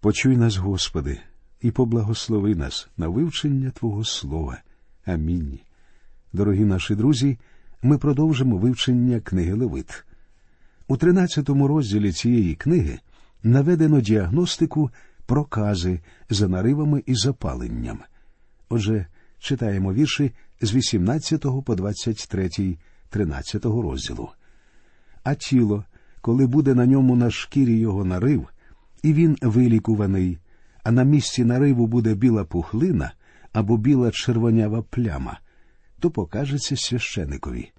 Почуй нас, Господи, і поблагослови нас на вивчення Твого Слова. Амінь. Дорогі наші друзі, ми продовжимо вивчення книги Левит. У 13-му розділі цієї книги наведено діагностику прокази за наривами і запаленням. Отже, читаємо вірші з 18 по 23, 13 розділу. «А тіло, коли буде на ньому на шкірі його нарив, і він вилікуваний, а на місці нариву буде біла пухлина або біла червонява пляма, то покажеться священикові.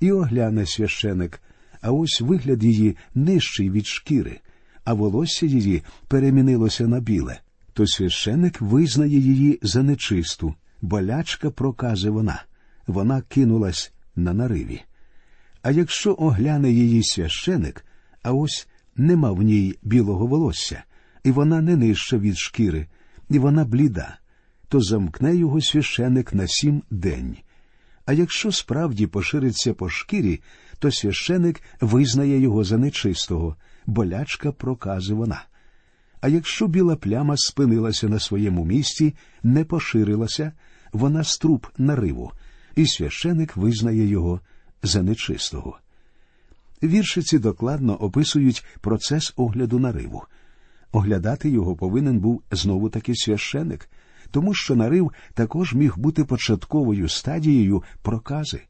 І огляне священик, а ось вигляд її нижчий від шкіри, а волосся її перемінилося на біле, то священик визнає її за нечисту, болячка прокази вона кинулась на нариві. А якщо огляне її священик, а ось нема в ній білого волосся, і вона не нижча від шкіри, і вона бліда, то замкне його священик на 7 день. А якщо справді пошириться по шкірі, то священик визнає його за нечистого, болячка прокази вона. А якщо біла пляма спинилася на своєму місці, не поширилася, вона струп нариву, і священик визнає його за нечистого». Віршиці докладно описують процес огляду нариву. Оглядати його повинен був знову-таки священик, тому що нарив також міг бути початковою стадією прокази.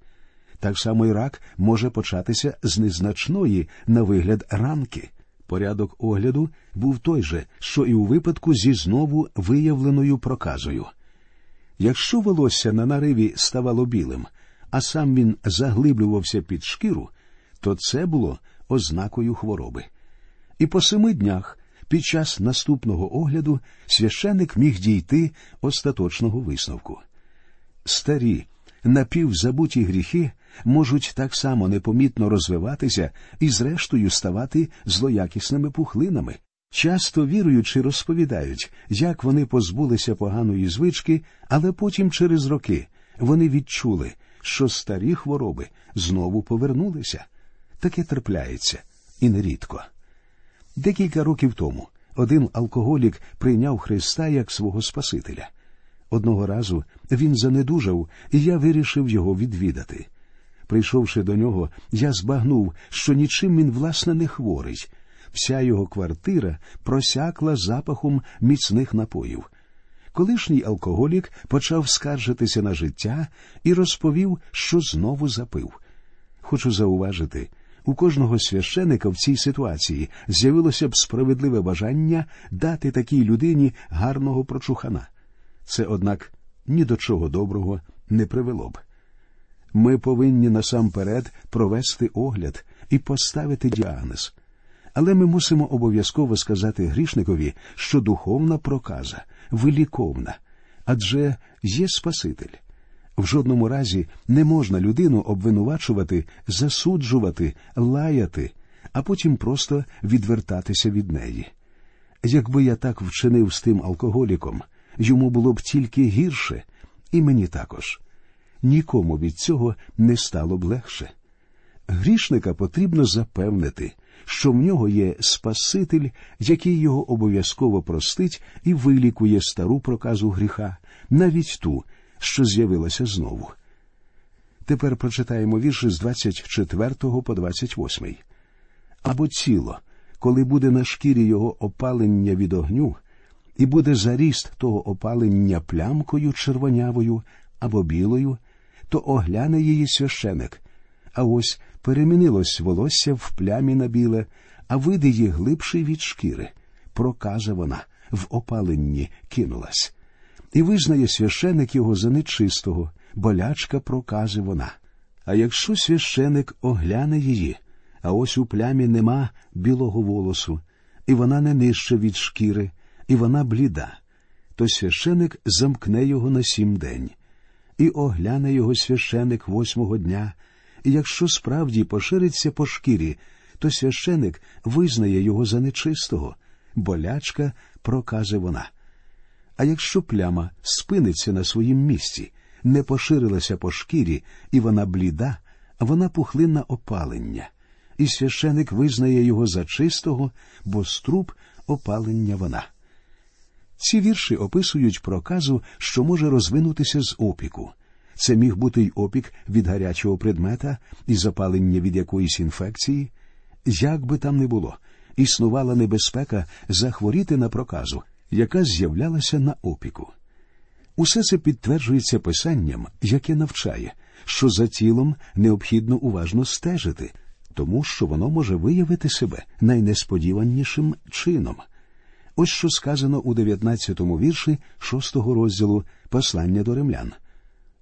Так само і рак може початися з незначної, на вигляд, ранки. Порядок огляду був той же, що і у випадку зі знову виявленою проказою. Якщо волосся на нариві ставало білим, а сам він заглиблювався під шкіру, то це було ознакою хвороби. І по 7 днях під час наступного огляду священик міг дійти остаточного висновку. Старі, напівзабуті гріхи можуть так само непомітно розвиватися і зрештою ставати злоякісними пухлинами. Часто віруючі розповідають, як вони позбулися поганої звички, але потім через роки вони відчули, що старі хвороби знову повернулися. Таке трапляється, і нерідко. Декілька років тому один алкоголік прийняв Христа як свого Спасителя. Одного разу він занедужав, і я вирішив його відвідати. Прийшовши до нього, я збагнув, що нічим він, власне, не хворий. Вся його квартира просякла запахом міцних напоїв. Колишній алкоголік почав скаржитися на життя і розповів, що знову запив. Хочу зауважити, у кожного священика в цій ситуації з'явилося б справедливе бажання дати такій людині гарного прочухана. Це, однак, ні до чого доброго не привело б. Ми повинні насамперед провести огляд і поставити діагноз. Але ми мусимо обов'язково сказати грішникові, що духовна проказа виліковна, адже є Спаситель. В жодному разі не можна людину обвинувачувати, засуджувати, лаяти, а потім просто відвертатися від неї. Якби я так вчинив з тим алкоголіком, йому було б тільки гірше, і мені також. Нікому від цього не стало б легше. Грішника потрібно запевнити, що в нього є Спаситель, який його обов'язково простить і вилікує стару проказу гріха, навіть ту, що з'явилася знову. Тепер прочитаємо вірші з 24 по 28. «Або тіло, коли буде на шкірі його опалення від огню, і буде заріст того опалення плямкою червонявою або білою, то огляне її священик, а ось перемінилось волосся в плямі на біле, а вид її глибший від шкіри, проказа вона в опаленні кинулась. І визнає священик його за нечистого, болячка прокази вона. А якщо священик огляне її, а ось у плямі нема білого волосу, і вона не нижче від шкіри, і вона бліда, то священик замкне його на 7 день. І огляне його священик 8-го дня, і якщо справді пошириться по шкірі, то священик визнає його за нечистого, болячка прокази вона. А якщо пляма спиниться на своїм місці, не поширилася по шкірі, і вона бліда, вона пухлинна опалення, і священик визнає його за чистого, бо струп опалення вона. Ці вірші описують проказу, що може розвинутися з опіку. Це міг бути й опік від гарячого предмета, і запалення від якоїсь інфекції. Як би там не було, існувала небезпека захворіти на проказу, яка з'являлася на опіку. Усе це підтверджується писанням, яке навчає, що за тілом необхідно уважно стежити, тому що воно може виявити себе найнесподіванішим чином. Ось що сказано у 19-му вірші 6-го розділу «Послання до римлян».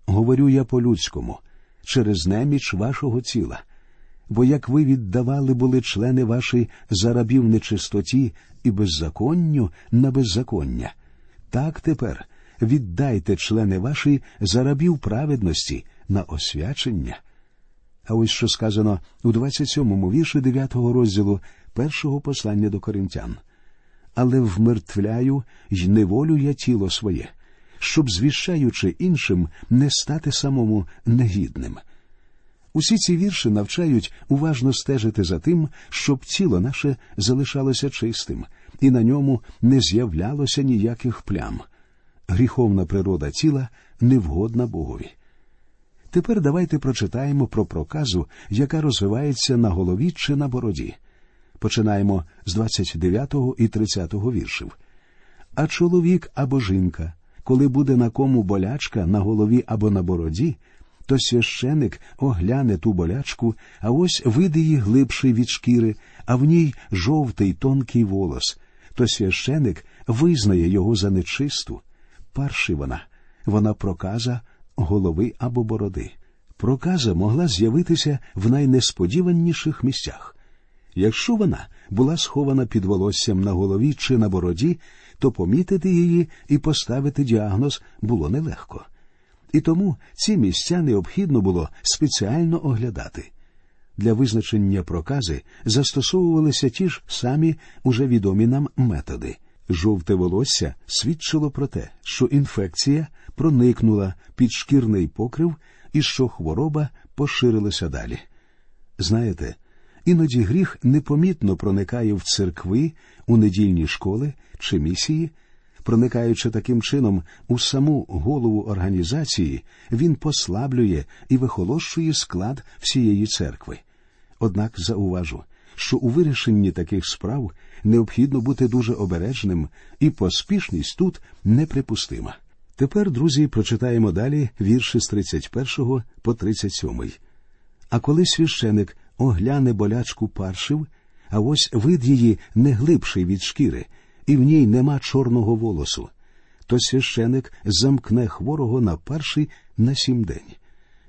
«Говорю я по-людському, через неміч вашого тіла. Бо як ви віддавали були члени ваші за рабів нечистоті і беззаконню на беззаконня, так тепер віддайте члени ваші за рабів праведності на освячення». А ось що сказано у 27-му вірші 9-го розділу 1-го послання до Коринтян. «Але вмертвляю й неволю я тіло своє, щоб, звіщаючи іншим, не стати самому негідним». Усі ці вірші навчають уважно стежити за тим, щоб тіло наше залишалося чистим, і на ньому не з'являлося ніяких плям. Гріховна природа тіла невгодна Богові. Тепер давайте прочитаємо про проказу, яка розвивається на голові чи на бороді. Починаємо з 29 і 30 віршів. «А чоловік або жінка, коли буде на кому болячка на голові або на бороді, то священик огляне ту болячку, а ось вид її глибший від шкіри, а в ній жовтий тонкий волос. То священик визнає його за нечисту. Парши вона проказа голови або бороди». Проказа могла з'явитися в найнесподіваніших місцях. Якщо вона була схована під волоссям на голові чи на бороді, то помітити її і поставити діагноз було нелегко. І тому ці місця необхідно було спеціально оглядати. Для визначення прокази застосовувалися ті ж самі уже відомі нам методи. Жовте волосся свідчило про те, що інфекція проникнула під шкірний покрив і що хвороба поширилася далі. Знаєте, іноді гріх непомітно проникає в церкви, у недільні школи чи місії. Проникаючи таким чином у саму голову організації, він послаблює і вихолощує склад всієї церкви. Однак зауважу, що у вирішенні таких справ необхідно бути дуже обережним, і поспішність тут неприпустима. Тепер, друзі, прочитаємо далі вірші з 31 по 37. «А коли священик огляне болячку паршив, а ось вид її не глибший від шкіри, і в ній нема чорного волосу, то священик замкне хворого на парші на 7 день.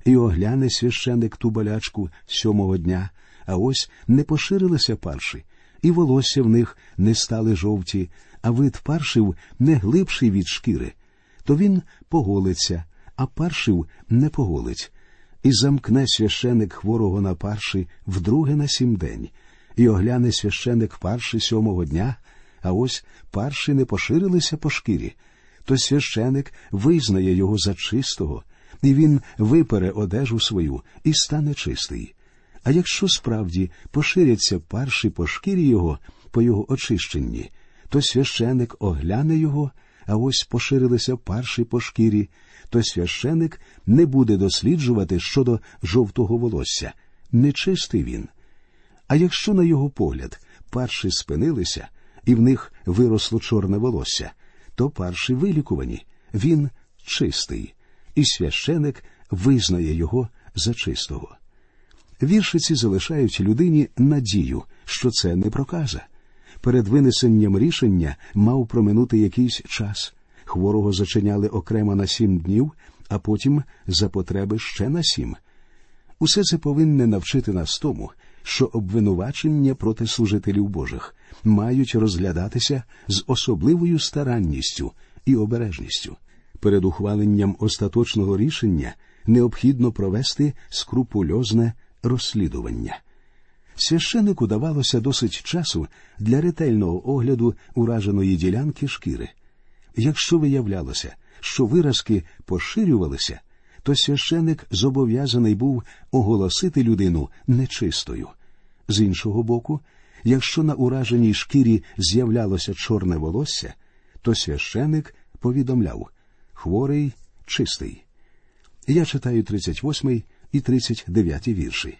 І огляне священик ту болячку 7-го дня, а ось не поширилися парші, і волосся в них не стали жовті, а вид паршів не глибший від шкіри, то він поголиться, а паршів не поголить. І замкне священик хворого на парші вдруге на 7 день, і огляне священик парші 7-го дня, а ось парші не поширилися по шкірі, то священик визнає його за чистого, і він випере одежу свою і стане чистий. А якщо справді поширяться парші по шкірі його, по його очищенні, то священик огляне його, а ось поширилися парші по шкірі, то священик не буде досліджувати щодо жовтого волосся. Нечистий він. А якщо, на його погляд, парші спинилися, і в них виросло чорне волосся, то парші вилікувані, він чистий, і священик визнає його за чистого». Вірші ці залишають людині надію, що це не проказа. Перед винесенням рішення мав проминути якийсь час. Хворого зачиняли окремо на 7 днів, а потім за потреби ще на 7. Усе це повинне навчити нас тому, що обвинувачення проти служителів Божих мають розглядатися з особливою старанністю і обережністю. Перед ухваленням остаточного рішення необхідно провести скрупульозне розслідування. Священику давалося досить часу для ретельного огляду ураженої ділянки шкіри. Якщо виявлялося, що виразки поширювалися, то священик зобов'язаний був оголосити людину нечистою. З іншого боку, якщо на ураженій шкірі з'являлося чорне волосся, то священик повідомляв: хворий чистий. Я читаю 38 і 39 вірші.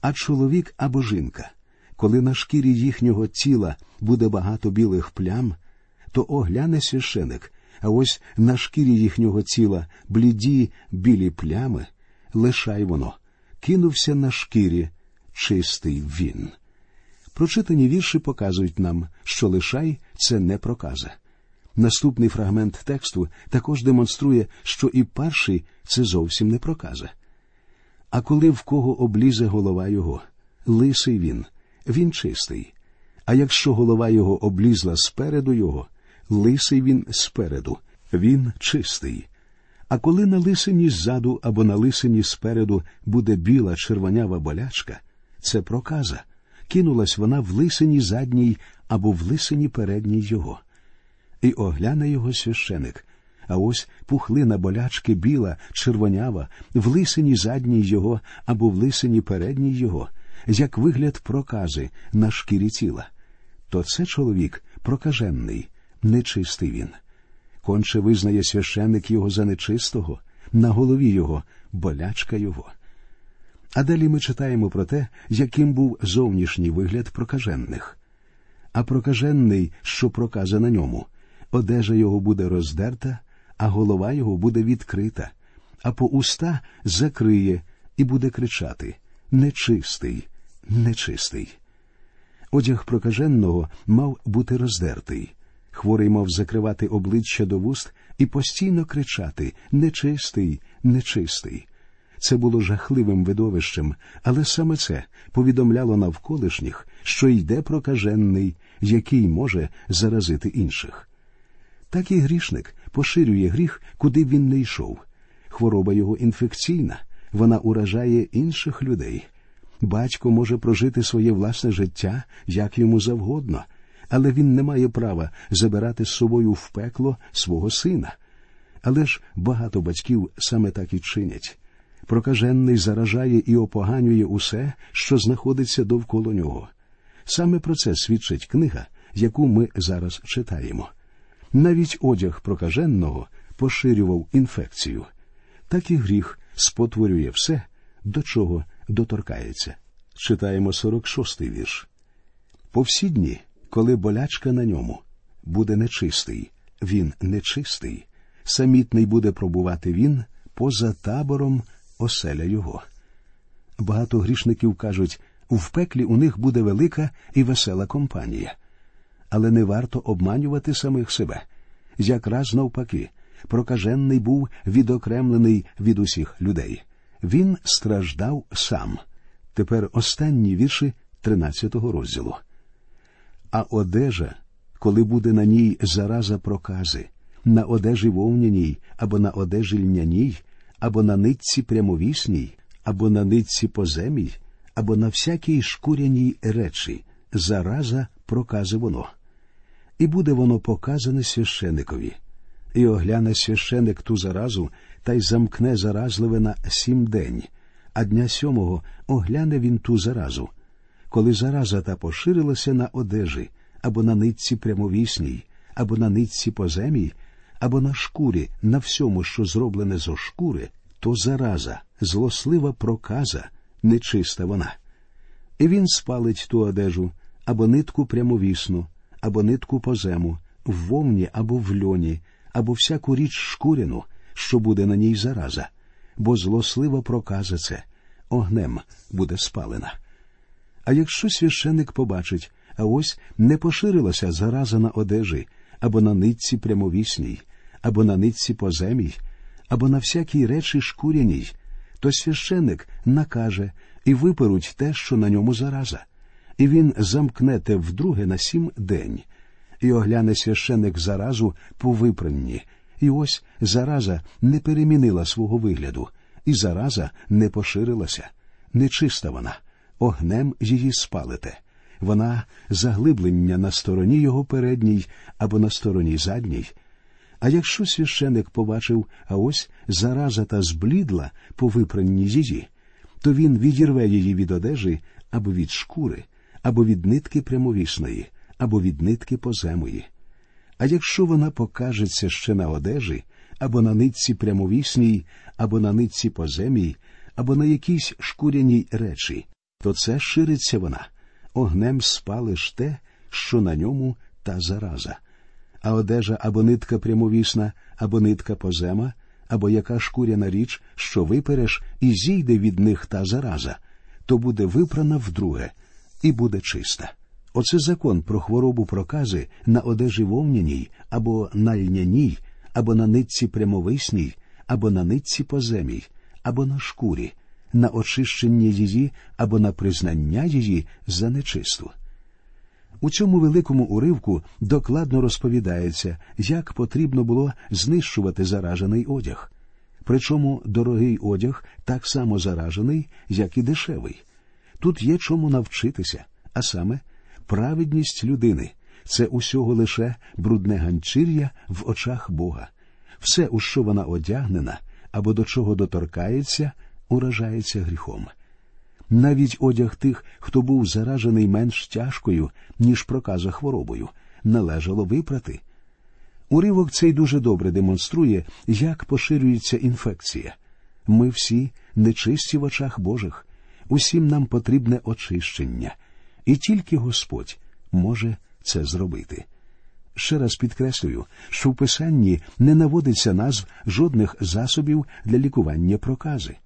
А чоловік або жінка, коли на шкірі їхнього тіла буде багато білих плям, то огляне священик, а ось на шкірі їхнього тіла бліді білі плями, лишай воно, кинувся на шкірі, чистий він. Прочитані вірші показують нам, що лишай – це не проказа. Наступний фрагмент тексту також демонструє, що і перший – це зовсім не проказа. А коли в кого облізе голова його, лисий він чистий. А якщо голова його облізла спереду його, лисий він спереду, він чистий. А коли на лисині ззаду або на лисині спереду буде біла червонява болячка, це проказа. Кинулась вона в лисині задній або в лисині передній його. І огляне його священик. А ось пухлина болячки біла, червонява, в лисині задній його або в лисині передній його, як вигляд прокази на шкірі тіла. То це чоловік прокаженний, нечистий він. Конче визнає священик його за нечистого, на голові його болячка його. А далі ми читаємо про те, яким був зовнішній вигляд прокажених. А прокажений, що проказа на ньому, одежа його буде роздерта, а голова його буде відкрита, а по уста закриє і буде кричати: «Нечистий, нечистий». Одяг прокаженого мав бути роздертий. Хворий мав закривати обличчя до вуст і постійно кричати: «Нечистий, нечистий». Це було жахливим видовищем, але саме це повідомляло навколишніх, що йде прокажений, який може заразити інших. Так і грішник поширює гріх, куди б він не йшов. Хвороба його інфекційна, вона уражає інших людей. Батько може прожити своє власне життя, як йому завгодно, але він не має права забирати з собою в пекло свого сина. Але ж багато батьків саме так і чинять. Прокажений заражає і опоганює усе, що знаходиться довкола нього. Саме про це свідчить книга, яку ми зараз читаємо. Навіть одяг прокаженого поширював інфекцію. Так і гріх спотворює все, до чого доторкається. Читаємо 46-й вірш. «По всі дні, коли болячка на ньому, буде нечистий, він нечистий, самітний буде пробувати він поза табором оселя його». Багато грішників кажуть, в пеклі у них буде велика і весела компанія. Але не варто обманювати самих себе. Якраз навпаки, прокажений був відокремлений від усіх людей. Він страждав сам. Тепер останні вірші 13-го розділу. А одежа, коли буде на ній зараза прокази, на одежі вовняній, або на одежі льняній, або на нитці прямовісній, або на нитці поземій, або на всякій шкуряній речі, зараза прокази воно. І буде воно показане священикові. І огляне священик ту заразу, та й замкне заразливе на 7 день, а дня 7-го огляне він ту заразу. Коли зараза та поширилася на одежі, або на нитці прямовісній, або на нитці поземій, або на шкурі, на всьому, що зроблене зо шкури, то зараза, злослива проказа, нечиста вона. І він спалить ту одежу, або нитку прямовісну, або нитку позему, в вовні або в льоні, або всяку річ шкуряну, що буде на ній зараза, бо злослива проказа це, огнем буде спалена. А якщо священик побачить, а ось не поширилася зараза на одежі, або на нитці прямовісній, або на нитці поземій, або на всякій речі шкуряній, то священик накаже, і виперуть те, що на ньому зараза. І він замкне те вдруге на 7 день. І огляне священик заразу по випранні. І ось зараза не перемінила свого вигляду, і зараза не поширилася. Нечиста вона, огнем її спалите. Вона заглиблення на стороні його передній або на стороні задній. А якщо священик побачив, а ось зараза та зблідла по випранні її, то він відірве її від одежі або від шкури, або від нитки прямовісної, або від нитки поземої. А якщо вона покажеться ще на одежі, або на нитці прямовісній, або на нитці поземій, або на якійсь шкуряній речі, то це шириться вона. Огнем спалиш те, що на ньому та зараза. А одежа або нитка прямовісна, або нитка позема, або яка шкуряна річ, що випереш, і зійде від них та зараза, то буде випрана вдруге, і буде чиста. Оце закон про хворобу прокази на одежі вовняній, або на льняній, або на нитці прямовисній, або на нитці поземій, або на шкурі, на очищення її, або на признання її за нечисту. У цьому великому уривку докладно розповідається, як потрібно було знищувати заражений одяг. Причому дорогий одяг так само заражений, як і дешевий. Тут є чому навчитися, а саме праведність людини – це усього лише брудне ганчір'я в очах Бога. Все, у що вона одягнена, або до чого доторкається, уражається гріхом. Навіть одяг тих, хто був заражений менш тяжкою, ніж проказа хворобою, належало випрати. Уривок цей дуже добре демонструє, як поширюється інфекція. Ми всі нечисті в очах Божих, усім нам потрібне очищення. І тільки Господь може це зробити. Ще раз підкреслюю, що в Писанні не наводиться назв жодних засобів для лікування прокази.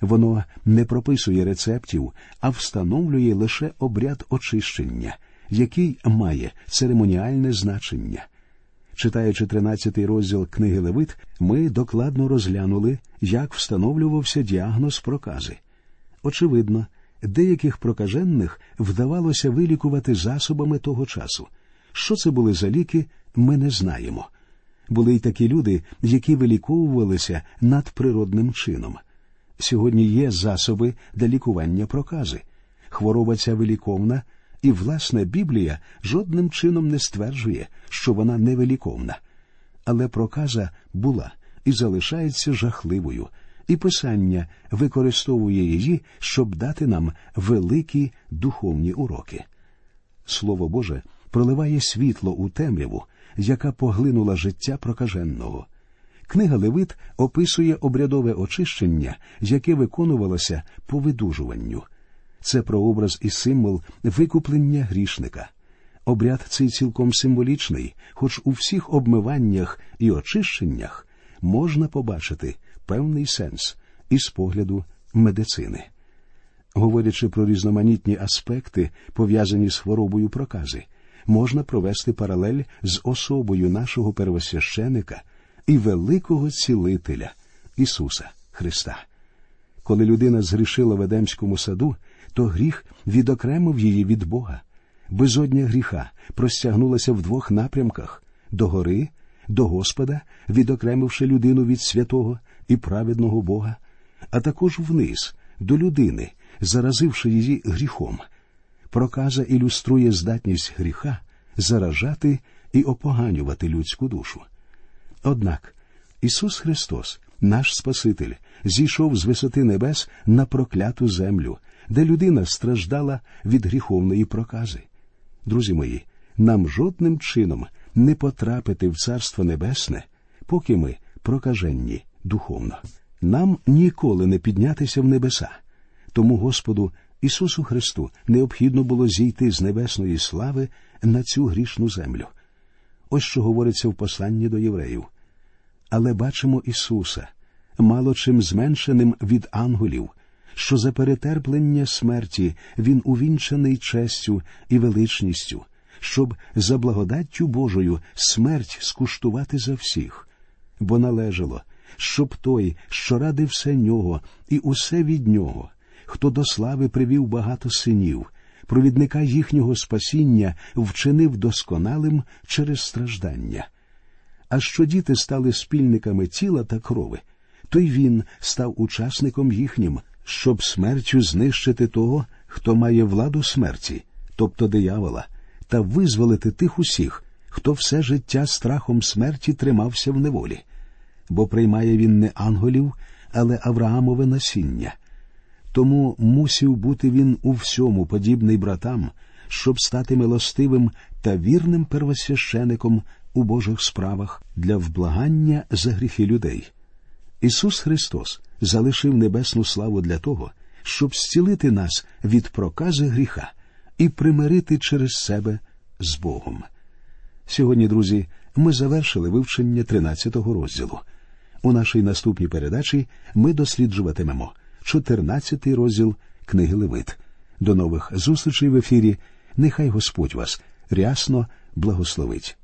Воно не прописує рецептів, а встановлює лише обряд очищення, який має церемоніальне значення. Читаючи 13-й розділ книги Левит, ми докладно розглянули, як встановлювався діагноз прокази. Очевидно, деяких прокажених вдавалося вилікувати засобами того часу. Що це були за ліки, ми не знаємо. Були й такі люди, які виліковувалися надприродним чином. Сьогодні є засоби для лікування прокази. Хвороба ця виліковна, і, власне, Біблія жодним чином не стверджує, що вона невиліковна. Але проказа була і залишається жахливою, і Писання використовує її, щоб дати нам великі духовні уроки. Слово Боже проливає світло у темряву, яка поглинула життя прокаженого. Книга Левит описує обрядове очищення, яке виконувалося по видужуванню. Це прообраз і символ викуплення грішника. Обряд цей цілком символічний, хоч у всіх обмиваннях і очищеннях можна побачити певний сенс із погляду медицини. Говорячи про різноманітні аспекти, пов'язані з хворобою прокази, можна провести паралель з особою нашого первосвященика і великого цілителя Ісуса Христа. Коли людина згрішила в Едемському саду, то гріх відокремив її від Бога. Безодня гріха простягнулася в двох напрямках – догори, до Господа, відокремивши людину від святого і праведного Бога, а також вниз, до людини, заразивши її гріхом. Проказа ілюструє здатність гріха заражати і опоганювати людську душу. Однак Ісус Христос, наш Спаситель, зійшов з висоти небес на прокляту землю, де людина страждала від гріховної прокази. Друзі мої, нам жодним чином не потрапити в Царство Небесне, поки ми прокаженні духовно. Нам ніколи не піднятися в небеса. Тому Господу Ісусу Христу необхідно було зійти з небесної слави на цю грішну землю. Ось що говориться в посланні до євреїв. Але бачимо Ісуса, мало чим зменшеним від ангелів, що за перетерплення смерті Він увінчаний честю і величністю, щоб за благодаттю Божою смерть скуштувати за всіх. Бо належало, щоб той, що ради все Нього і усе від Нього, хто до слави привів багато синів, провідника їхнього спасіння вчинив досконалим через страждання. А що діти стали спільниками тіла та крови, то й Він став учасником їхнім, щоб смертю знищити того, хто має владу смерті, тобто диявола, та визволити тих усіх, хто все життя страхом смерті тримався в неволі. Бо приймає Він не ангелів, але Авраамове насіння. Тому мусив бути Він у всьому подібний братам, щоб стати милостивим та вірним первосвящеником у Божих справах для вблагання за гріхи людей. Ісус Христос залишив небесну славу для того, щоб зцілити нас від прокази гріха і примирити через себе з Богом. Сьогодні, друзі, ми завершили вивчення 13-го розділу. У нашій наступній передачі ми досліджуватимемо 14-й розділ книги Левит. До нових зустрічей в ефірі. Нехай Господь вас рясно благословить.